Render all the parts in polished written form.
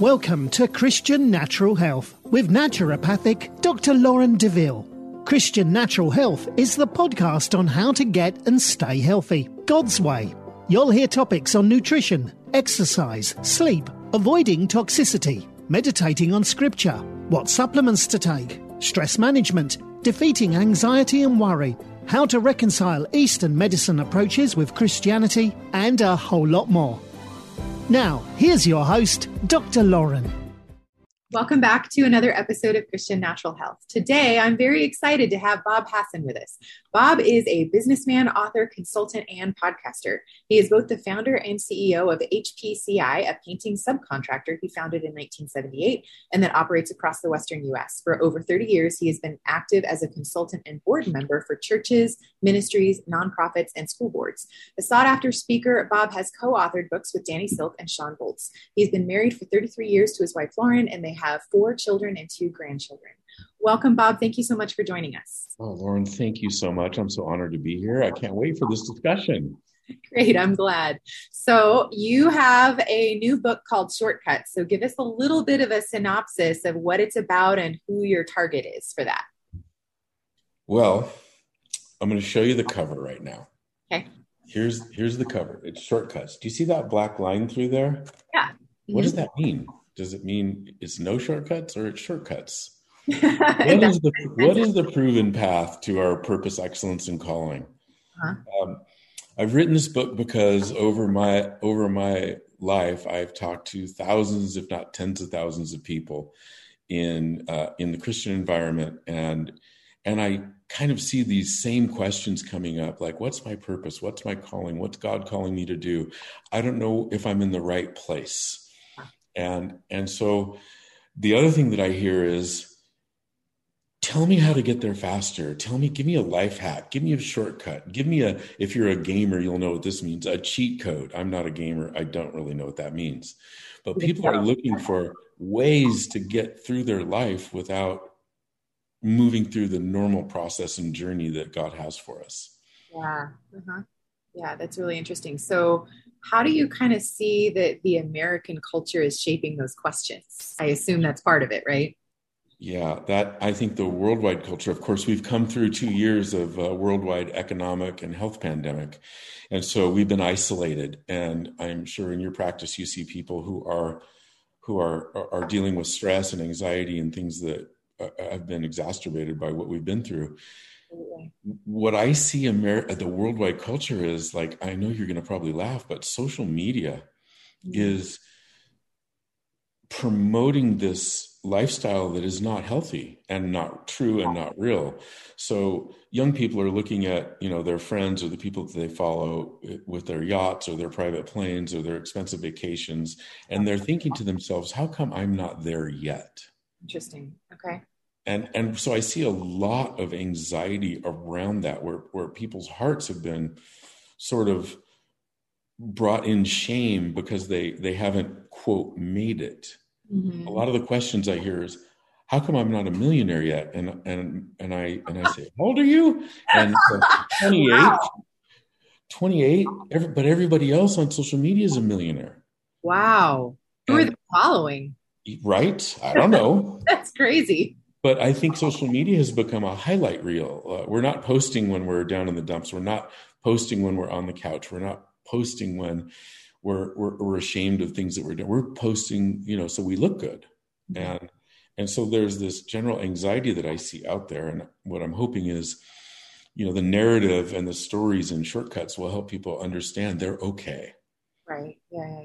Welcome to Christian Natural Health with naturopathic Dr. Lauren DeVille. Christian Natural Health is the podcast on how to get and stay healthy God's way. You'll hear topics on nutrition, exercise, sleep, avoiding toxicity, meditating on scripture, what supplements to take, stress management, defeating anxiety and worry, how to reconcile Eastern medicine approaches with Christianity, and a whole lot more. Now, here's your host, Dr. Lauren. Welcome back to another episode of Christian Natural Health. Today, I'm very excited to have Bob Hassan with us. Bob is a businessman, author, consultant, and podcaster. He is both the founder and CEO of HPCI, a painting subcontractor he founded in 1978 and that operates across the Western U.S. For over 30 years, he has been active as a consultant and board member for churches, ministries, nonprofits, and school boards. A sought-after speaker, Bob has co-authored books with Danny Silk and Sean Boltz. He's been married for 33 years to his wife, Lauren, and they have 4 children and 2 grandchildren. Welcome, Bob. Thank you so much for joining us. Oh, Lauren, thank you so much. I'm so honored to be here. I can't wait for this discussion. Great. I'm glad. So you have a new book called Shortcuts. So give us a little bit of a synopsis of what it's about and who your target is for that. Well, I'm going to show you the cover right now. Okay. Here's the cover. It's Shortcuts. Do you see that black line through there? Yeah. What does that mean? Does it mean it's no shortcuts or it's shortcuts? What is the proven path to our purpose, excellence, and calling? Uh-huh. I've written this book because over my life, I've talked to thousands, if not tens of thousands of people in the Christian environment. And I kind of see these same questions coming up, like, what's my purpose? What's my calling? What's God calling me to do? I don't know if I'm in the right place. And so the other thing that I hear is, tell me how to get there faster. Give me a life hack. Give me a shortcut. If you're a gamer, you'll know what this means, a cheat code. I'm not a gamer. I don't really know what that means. But people are looking for ways to get through their life without moving through the normal process and journey that God has for us. Yeah. Uh-huh. Yeah, that's really interesting. So how do you kind of see that the American culture is shaping those questions? I assume that's part of it, right? Yeah, I think the worldwide culture, of course, we've come through 2 years of a worldwide economic and health pandemic. And so we've been isolated. And I'm sure in your practice, you see people who are dealing with stress and anxiety and things that have been exacerbated by what we've been through. What I see the worldwide culture is, like, I know you're going to probably laugh, but social media is promoting this lifestyle that is not healthy and not true and not real. So young people are looking at, their friends or the people that they follow with their yachts or their private planes or their expensive vacations. And they're thinking to themselves, how come I'm not there yet? Interesting. Okay. And so I see a lot of anxiety around that, where people's hearts have been sort of brought in shame because they haven't, quote, made it. Mm-hmm. A lot of the questions I hear is, how come I'm not a millionaire yet? And I say, how old are you? And 28. Wow. 28. But everybody else on social media is a millionaire. Wow. Who are they following? Right? I don't know. That's crazy. But I think social media has become a highlight reel. We're not posting when we're down in the dumps. We're not posting when we're on the couch. We're not posting when we're ashamed of things that we're doing. We're posting, so we look good. And so there's this general anxiety that I see out there. And what I'm hoping is, the narrative and the stories and shortcuts will help people understand they're okay. Right. Yeah.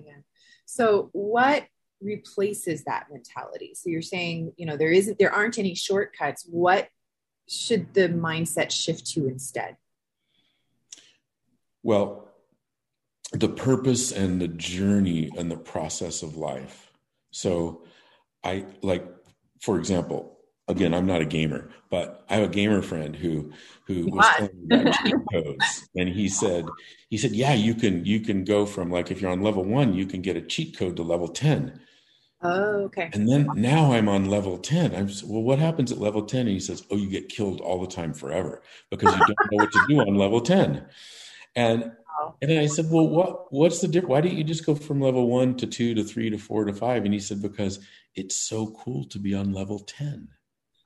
So what replaces that mentality? So you're saying, there aren't any shortcuts. What should the mindset shift to instead? Well, the purpose and the journey and the process of life. So I, like, for example, again, I'm not a gamer, but I have a gamer friend who was telling me about cheat codes. And he said, yeah, you can go from, like, if you're on level 1, you can get a cheat code to level 10. Oh, okay. And then now I'm on level 10. What happens at level 10? And he says, oh, you get killed all the time forever because you don't know what to do on level 10. And And I said, well, what's the difference? Why don't you just go from level 1 to 2 to 3 to 4 to 5? And he said, because it's so cool to be on level 10.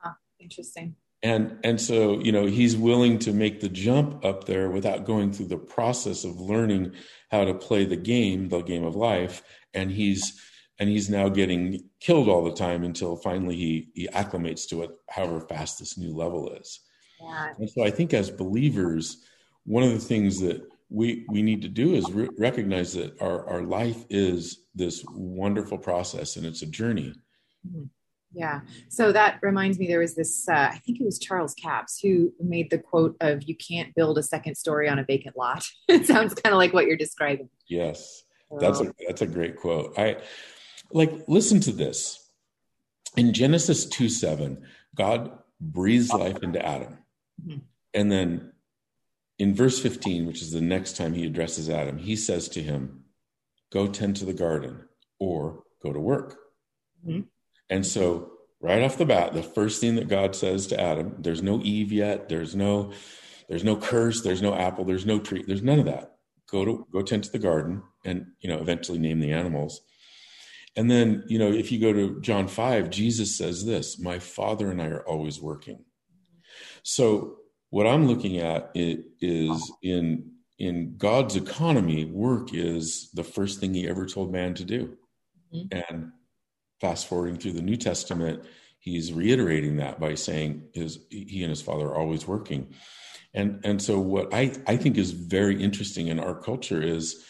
Huh, interesting. And so, you know, he's willing to make the jump up there without going through the process of learning how to play the game of life. And he's now getting killed all the time until finally he acclimates to it, however fast this new level is. Yeah. And so I think as believers, one of the things that we need to do is recognize that our life is this wonderful process and it's a journey. Mm-hmm. Yeah. So that reminds me, there was this, I think it was Charles Capps who made the quote of, you can't build a second story on a vacant lot. It sounds kind of like what you're describing. Yes. That's a great quote. Listen to this. In Genesis 2:7, God breathes life into Adam. Mm-hmm. And then in verse 15, which is the next time he addresses Adam, he says to him, go tend to the garden or go to work. Mm-hmm. And so right off the bat, the first thing that God says to Adam, there's no Eve yet. There's no curse. There's no apple. There's no tree. There's none of that. Go tend to the garden and, you know, eventually name the animals. And then, you know, if you go to John 5, Jesus says this, my Father and I are always working. So what I'm looking at is in God's economy, work is the first thing he ever told man to do. Mm-hmm. And fast forwarding through the New Testament, he's reiterating that by saying he and his Father are always working. And so what I think is very interesting in our culture is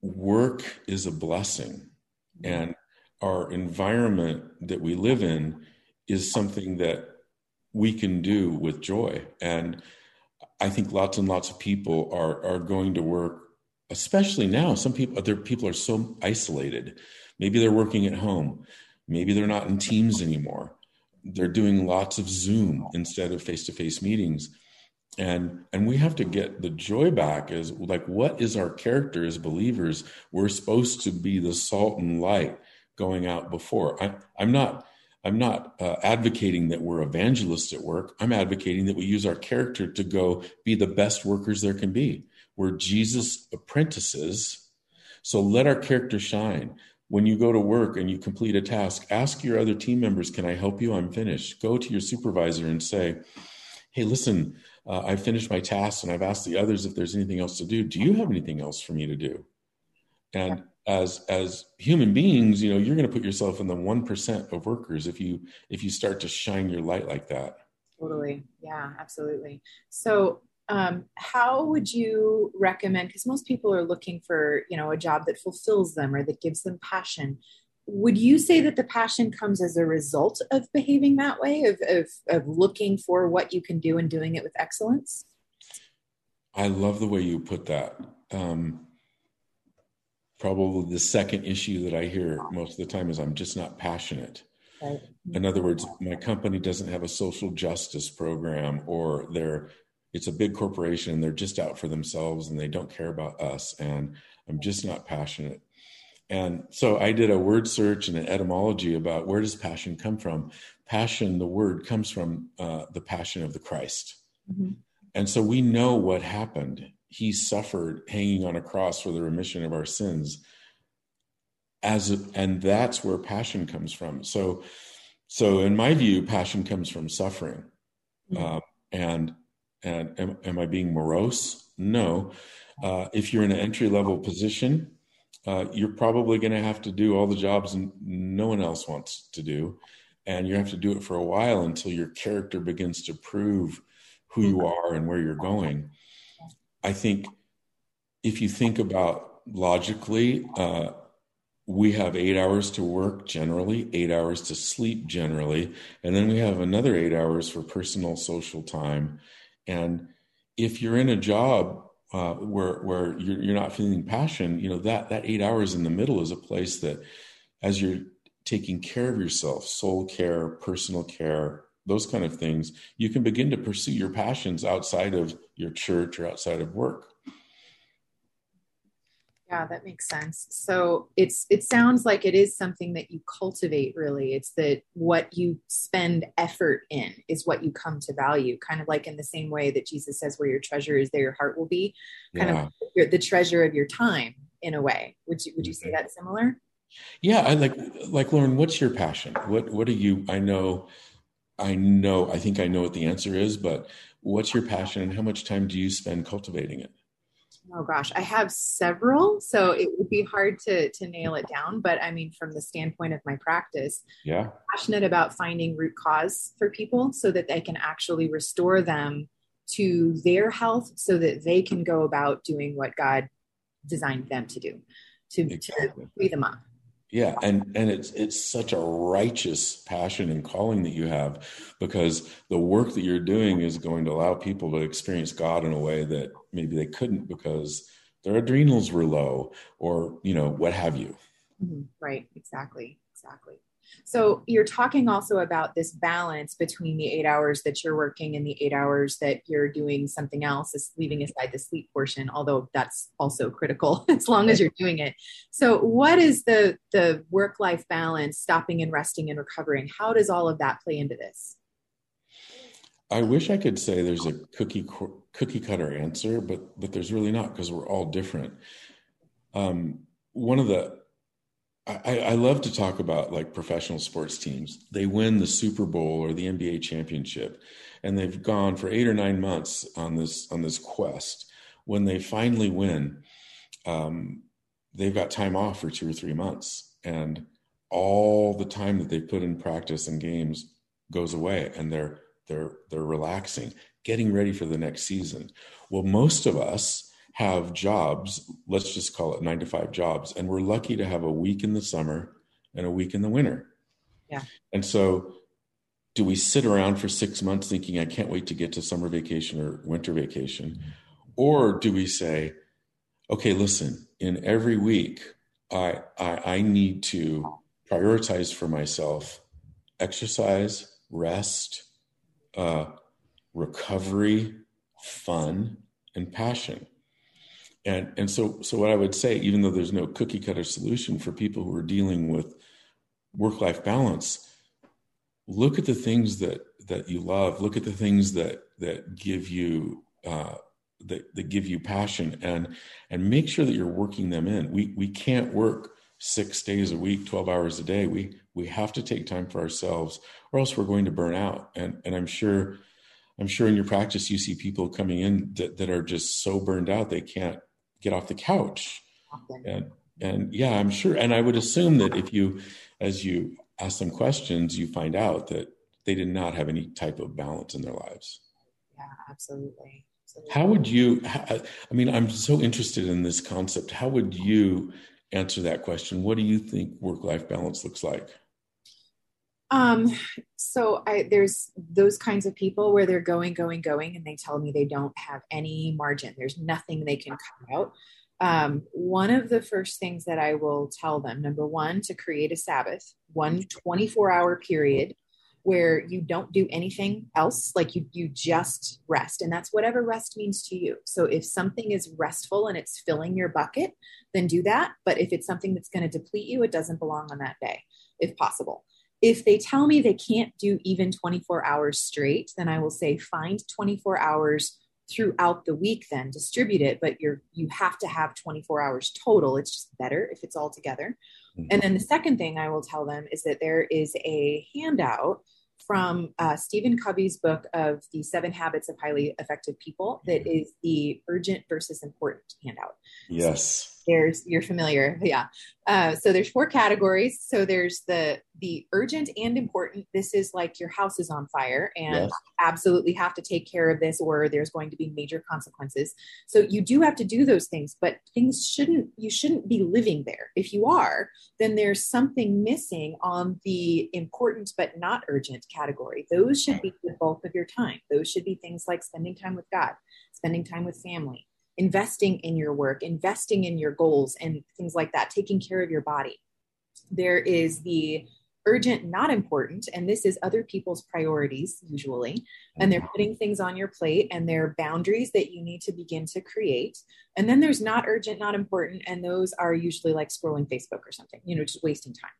work is a blessing. And our environment that we live in is something that we can do with joy. And I think lots and lots of people are going to work, especially now. Some people are so isolated. Maybe they're working at home. Maybe they're not in teams anymore. They're doing lots of Zoom instead of face-to-face meetings. And we have to get the joy back is like, what is our character as believers? We're supposed to be the salt and light going out before. I'm not advocating that we're evangelists at work. I'm advocating that we use our character to go be the best workers there can be. We're Jesus' apprentices. So let our character shine. When you go to work and you complete a task, ask your other team members, can I help you? I'm finished. Go to your supervisor and say, hey, listen, I finished my task and I've asked the others if there's anything else to do. Do you have anything else for me to do? And as human beings, you know, you're going to put yourself in the 1% of workers if you start to shine your light like that. Totally. Yeah, absolutely. So how would you recommend, because most people are looking for, you know, a job that fulfills them or that gives them passion. Would you say that the passion comes as a result of behaving that way, of looking for what you can do and doing it with excellence? I love the way you put that. Probably the second issue that I hear most of the time is I'm just not passionate. Right. In other words, my company doesn't have a social justice program, or it's a big corporation and they're just out for themselves and they don't care about us. And I'm just not passionate. And so I did a word search and an etymology about where does passion come from? Passion, the word, comes from the passion of the Christ. Mm-hmm. And so we know what happened. He suffered hanging on a cross for the remission of our sins. And that's where passion comes from. So in my view, passion comes from suffering. Mm-hmm. And am I being morose? No. If you're in an entry-level position, you're probably going to have to do all the jobs no one else wants to do. And you have to do it for a while until your character begins to prove who you are and where you're going. I think if you think about logically, we have 8 hours to work generally, 8 hours to sleep generally, and then we have another 8 hours for personal social time. And if you're in a job where you're not feeling passion, you know, that 8 hours in the middle is a place that, as you're taking care of yourself, soul care, personal care, those kind of things, you can begin to pursue your passions outside of your church or outside of work. Yeah, that makes sense. So it sounds like it is something that you cultivate, really. It's that what you spend effort in is what you come to value, kind of like in the same way that Jesus says, where your treasure is, there your heart will be, kind of the treasure of your time in a way. Would you say that's similar? Yeah. I like Lauren, what's your passion? What are you, I think I know what the answer is, but what's your passion and how much time do you spend cultivating it? Oh gosh, I have several, so it would be hard to nail it down. But I mean, from the standpoint of my practice, I'm passionate about finding root cause for people so that they can actually restore them to their health so that they can go about doing what God designed them to do, to free them up. Yeah. And it's such a righteous passion and calling that you have, because the work that you're doing is going to allow people to experience God in a way that maybe they couldn't because their adrenals were low or, what have you. Mm-hmm. Right. Exactly. So you're talking also about this balance between the 8 hours that you're working and the 8 hours that you're doing something else, is leaving aside the sleep portion, although that's also critical as long as you're doing it. So what is the work-life balance, stopping and resting and recovering? How does all of that play into this? I wish I could say there's a cookie cutter answer, but there's really not, because we're all different. I love to talk about like professional sports teams. They win the Super Bowl or the NBA championship, and they've gone for 8 or 9 months on this quest. When they finally win, they've got time off for 2 or 3 months, and all the time that they put in practice and games goes away, and they're relaxing, getting ready for the next season. Well, most of us have jobs, let's just call it 9 to 5 jobs. And we're lucky to have a week in the summer and a week in the winter. Yeah. And so do we sit around for 6 months thinking, I can't wait to get to summer vacation or winter vacation? Mm-hmm. Or do we say, okay, listen, in every week, I need to prioritize for myself, exercise, rest, recovery, fun, and passion. And so what I would say, even though there's no cookie cutter solution for people who are dealing with work-life balance, look at the things that you love, look at the things that give you passion, and make sure that you're working them in. We can't work 6 days a week, 12 hours a day. We have to take time for ourselves, or else we're going to burn out. And I'm sure in your practice, you see people coming in that are just so burned out, they can't get off the couch. And yeah, I'm sure. And I would assume that if you, as you ask them questions, you find out that they did not have any type of balance in their lives. Yeah, absolutely. I'm so interested in this concept. How would you answer that question? What do you think work-life balance looks like? So there's those kinds of people where they're going, and they tell me they don't have any margin. There's nothing they can cut out. One of the first things that I will tell them, number one, to create a Sabbath, one 24-hour period where you don't do anything else. Like you just rest, and that's whatever rest means to you. So if something is restful and it's filling your bucket, then do that. But if it's something that's going to deplete you, it doesn't belong on that day, if possible. If they tell me they can't do even 24 hours straight, then I will say, find 24 hours throughout the week, then distribute it. But you have to have 24 hours total. It's just better if it's all together. Mm-hmm. And then the second thing I will tell them is that there is a handout from Stephen Covey's book of the 7 Habits of Highly Effective People. That is the urgent versus important handout. Yes. So you're familiar. Yeah. So there's 4 categories. So there's the urgent and important. This is like your house is on fire and absolutely have to take care of this, or there's going to be major consequences. So you do have to do those things, but you shouldn't be living there. If you are, then there's something missing on the important, but not urgent category. Those should be the bulk of your time. Those should be things like spending time with God, spending time with family, investing in your work, investing in your goals and things like that, taking care of your body. There is the urgent, not important, and this is other people's priorities usually, and they're putting things on your plate and there are boundaries that you need to begin to create. And then there's not urgent, not important, and those are usually like scrolling Facebook or something, you know, just wasting time.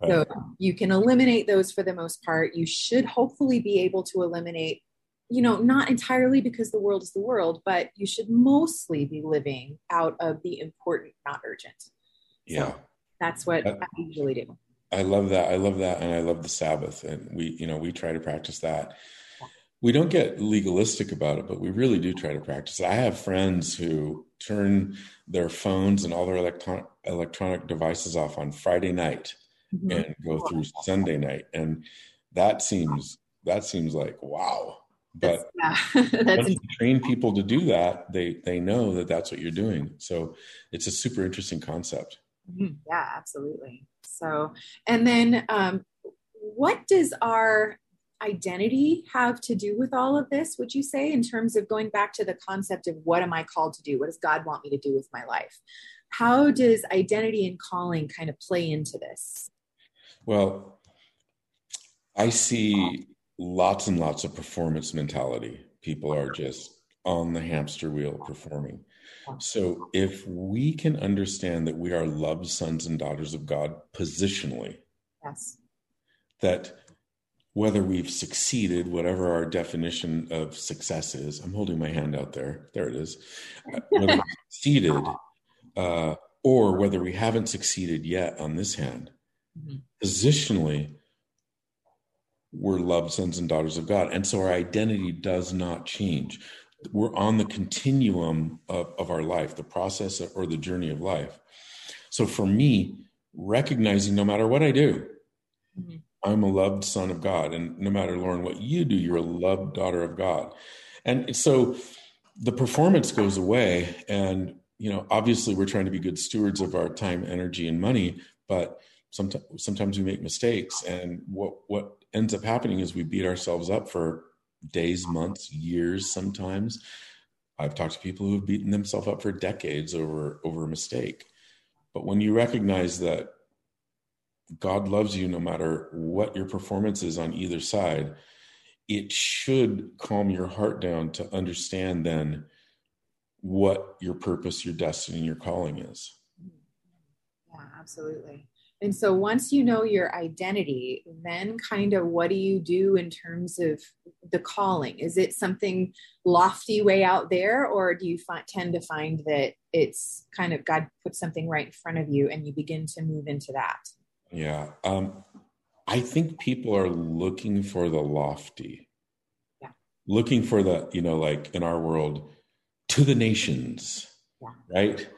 Right. So you can eliminate those for the most part. You should hopefully be able to eliminate, you know, not entirely because the world is the world, but you should mostly be living out of the important, not urgent. Yeah. So that's what I usually do. I love that. I love that. And I love the Sabbath. And we try to practice that. We don't get legalistic about it, but we really do try to practice it. I have friends who turn their phones and all their electronic devices off on Friday night mm-hmm. and go through Sunday night. And that seems like, wow. But once you train people to do that, they know that that's what you're doing. So it's a super interesting concept. Mm-hmm. Yeah, absolutely. So, and then what does our identity have to do with all of this, would you say, in terms of going back to the concept of what am I called to do? What does God want me to do with my life? How does identity and calling kind of play into this? Well, I see lots and lots of performance mentality. People are just on the hamster wheel performing. So if we can understand that we are loved sons and daughters of God positionally, yes, that whether we've succeeded, whatever our definition of success is, I'm holding my hand out there. There it is. Whether we've succeeded or whether we haven't succeeded yet on this hand, mm-hmm. positionally, we're loved sons and daughters of God. And so our identity does not change. We're on the continuum of our life, the process or the journey of life. So for me, recognizing no matter what I do, mm-hmm. I'm a loved son of God. And no matter, Lauren, what you do, you're a loved daughter of God. And so the performance goes away. And, you know, obviously we're trying to be good stewards of our time, energy, and money, but sometimes we make mistakes. And what ends up happening is we beat ourselves up for days, months, years. Sometimes I've talked to people who have beaten themselves up for decades over a mistake. But when you recognize that God loves you, no matter what your performance is on either side, it should calm your heart down to understand then what your purpose, your destiny, your calling is. Yeah, absolutely. And so once you know your identity, then kind of what do you do in terms of the calling? Is it something lofty way out there, or do you tend to find that it's kind of God puts something right in front of you and you begin to move into that? Yeah. I think people are looking for the lofty, yeah. looking for the, you know, like in our world, to the nations, yeah. right?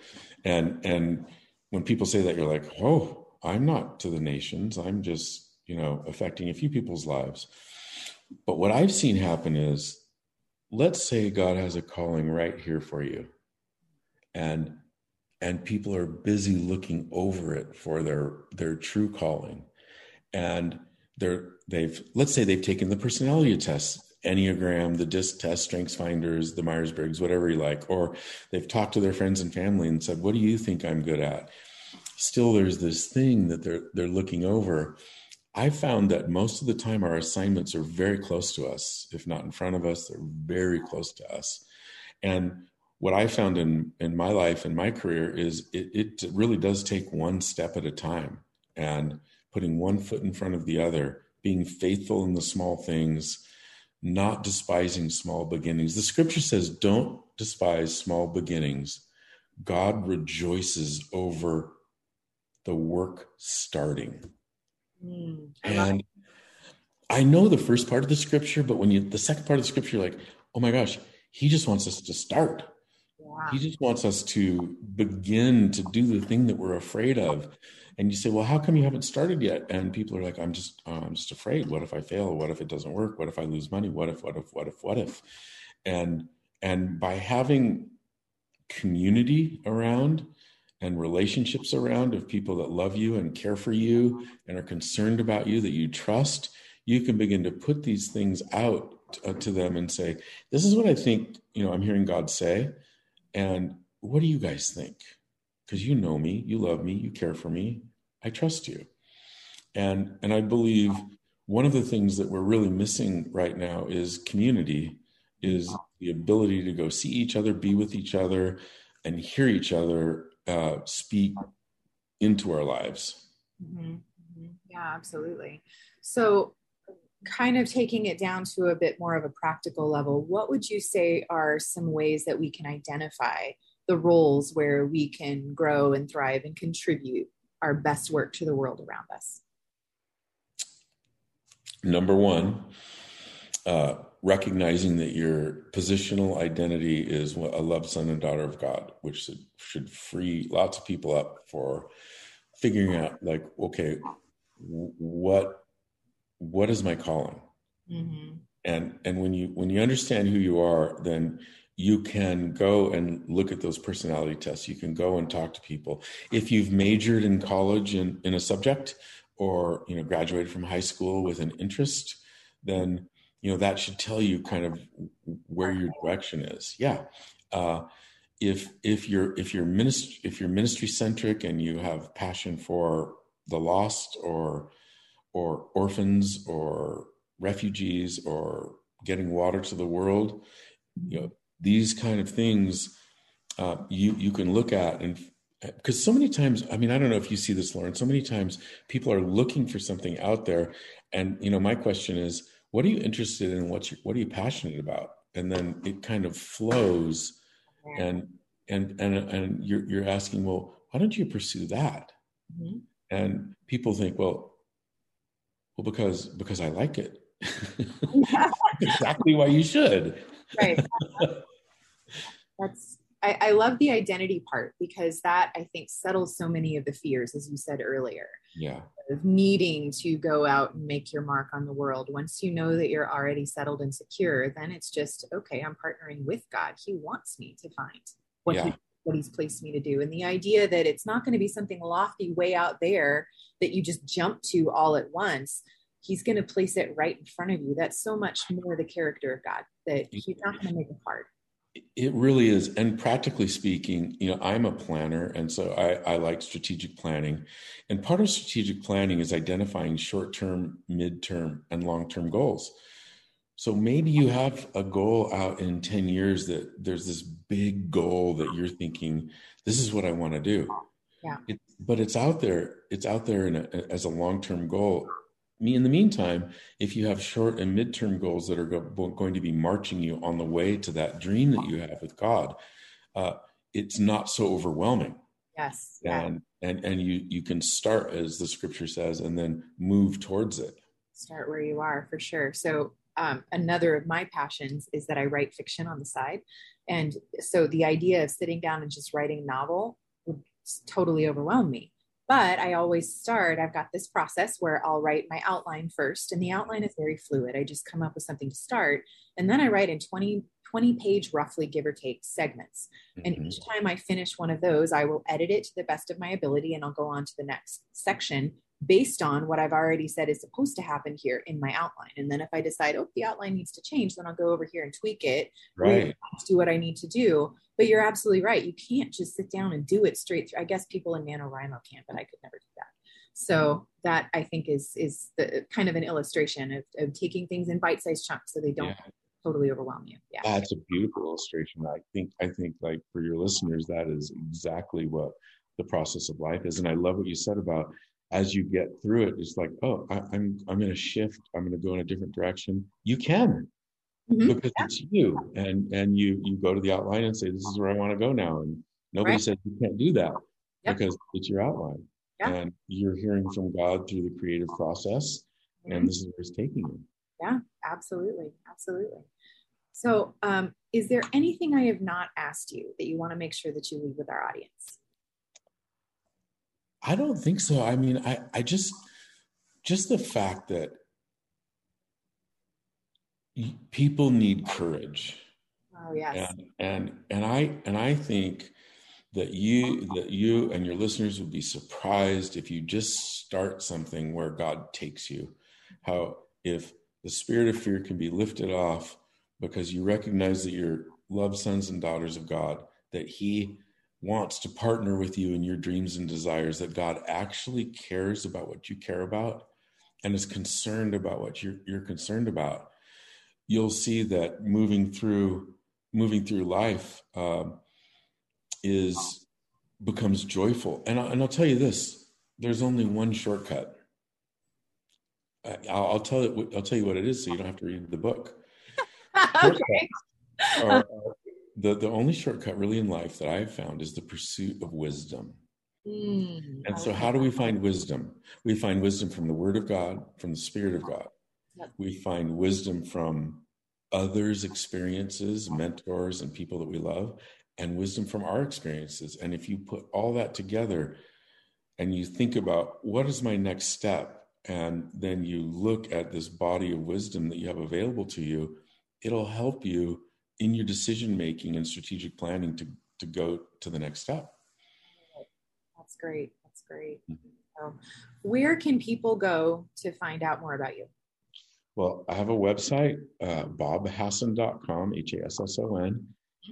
And when people say that, you're like, oh, I'm not to the nations. I'm just, you know, affecting a few people's lives. But what I've seen happen is, let's say God has a calling right here for you. And people are busy looking over it for their true calling. And let's say they've taken the personality test, Enneagram, the DISC test, StrengthsFinders, the Myers-Briggs, whatever you like, or they've talked to their friends and family and said, what do you think I'm good at? Still, there's this thing that they're looking over. I found that most of the time our assignments are very close to us, if not in front of us, they're very close to us. And what I found in my life and my career is it really does take one step at a time and putting one foot in front of the other, being faithful in the small things, not despising small beginnings. The scripture says, don't despise small beginnings. God rejoices over the work starting. And I know the first part of the scripture, but the second part of the scripture, you're like, oh my gosh, he just wants us to start. Wow. He just wants us to begin to do the thing that we're afraid of. And you say, well, how come you haven't started yet? And people are like, I'm just afraid. What if I fail? What if it doesn't work? What if I lose money? What if? And by having community around, and relationships around of people that love you and care for you and are concerned about you that you trust, you can begin to put these things out to them and say, this is what I think, you know, I'm hearing God say. And what do you guys think? Because you know me, you love me, you care for me. I trust you. And I believe one of the things that we're really missing right now is community, is the ability to go see each other, be with each other, and hear each other speak into our lives. Mm-hmm. Yeah, absolutely. So kind of taking it down to a bit more of a practical level, what would you say are some ways that we can identify the roles where we can grow and thrive and contribute our best work to the world around us? Number one, recognizing that your positional identity is a loved son and daughter of God, which should free lots of people up for figuring out, like, okay, what is my calling? Mm-hmm. And when you understand who you are, then you can go and look at those personality tests. You can go and talk to people. If you've majored in college in a subject, or, you know, graduated from high school with an interest, then, you know, that should tell you kind of where your direction is. Yeah. If you're ministry centric and you have passion for the lost or orphans or refugees or getting water to the world, you know, these kind of things you can look at. And because so many times, I mean, I don't know if you see this, Lauren, so many times people are looking for something out there. And, you know, my question is, what are you interested in? What are you passionate about? And then it kind of flows, and you're asking, well, why don't you pursue that? Mm-hmm. And people think, well, because I like it. Exactly why you should. Right. That's, I love the identity part, because that, I think, settles so many of the fears, as you said earlier. Yeah. Of needing to go out and make your mark on the world. Once you know that you're already settled and secure, then it's just, okay, I'm partnering with God. He wants me to find what he's placed me to do. And the idea that it's not going to be something lofty way out there that you just jump to all at once. He's going to place it right in front of you. That's so much more the character of God, that he's not going to make it hard. It really is. And practically speaking, you know, I'm a planner, and so I like strategic planning. And part of strategic planning is identifying short-term, mid-term, and long-term goals. So maybe you have a goal out in 10 years that there's this big goal that you're thinking, this is what I want to do. Yeah. But it's out there. It's out there as a long-term goal. In the meantime, if you have short and midterm goals that are going to be marching you on the way to that dream that you have with God, it's not so overwhelming. Yes. And you can start, as the scripture says, and then move towards it. Start where you are, for sure. So another of my passions is that I write fiction on the side. And so the idea of sitting down and just writing a novel would totally overwhelm me. But I always start, I've got this process where I'll write my outline first, and the outline is very fluid. I just come up with something to start. And then I write in 20 page, roughly, give or take, segments. Mm-hmm. And each time I finish one of those, I will edit it to the best of my ability, and I'll go on to the next section based on what I've already said is supposed to happen here in my outline. And then if I decide, oh, the outline needs to change, then I'll go over here and tweak it, right? Do what I need to do. But you're absolutely right. You can't just sit down and do it straight through. I guess people in NaNoWriMo can, but I could never do that. So that, I think, is the kind of an illustration of taking things in bite-sized chunks so they don't totally overwhelm you. Yeah. That's a beautiful illustration. I think like for your listeners, that is exactly what the process of life is. And I love what you said about, as you get through it, it's like, oh, I'm going to shift. I'm going to go in a different direction. You can, mm-hmm. because it's you, and you go to the outline and say, this is where I want to go now. And nobody says you can't do that, because it's your outline, and you're hearing from God through the creative process, and this is where it's taking you. Yeah, absolutely. Absolutely. So is there anything I have not asked you that you want to make sure that you leave with our audience? I don't think so. I mean, I just the fact that people need courage. Oh yes. And I think that you and your listeners would be surprised if you just start something where God takes you. How, if the spirit of fear can be lifted off because you recognize that you're loved sons and daughters of God, that He wants to partner with you in your dreams and desires, that God actually cares about what you care about and is concerned about what you're concerned about, you'll see that moving through life becomes joyful. And I'll tell you this, there's only one shortcut. I'll tell you what it is, so you don't have to read the book. Okay. The only shortcut really in life that I've found is the pursuit of wisdom. And so how do we find wisdom? We find wisdom from the Word of God, from the Spirit of God. We find wisdom from others' experiences, mentors, and people that we love, and wisdom from our experiences. And if you put all that together and you think about what is my next step, and then you look at this body of wisdom that you have available to you, it'll help you in your decision-making and strategic planning to go to the next step. That's great. That's great. Mm-hmm. Where can people go to find out more about you? Well, I have a website, bobhasson.com, HASSON.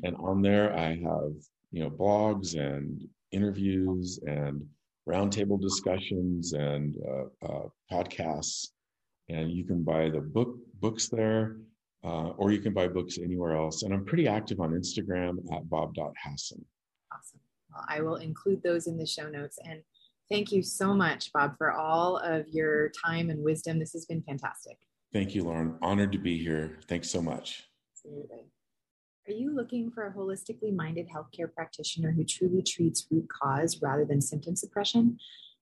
And on there I have, blogs and interviews and roundtable discussions and podcasts. And you can buy the books there. Or you can buy books anywhere else. And I'm pretty active on Instagram at bob.hassan. Awesome. Well, I will include those in the show notes. And thank you so much, Bob, for all of your time and wisdom. This has been fantastic. Thank you, Lauren. Honored to be here. Thanks so much. Absolutely. Are you looking for a holistically minded healthcare practitioner who truly treats root cause rather than symptom suppression?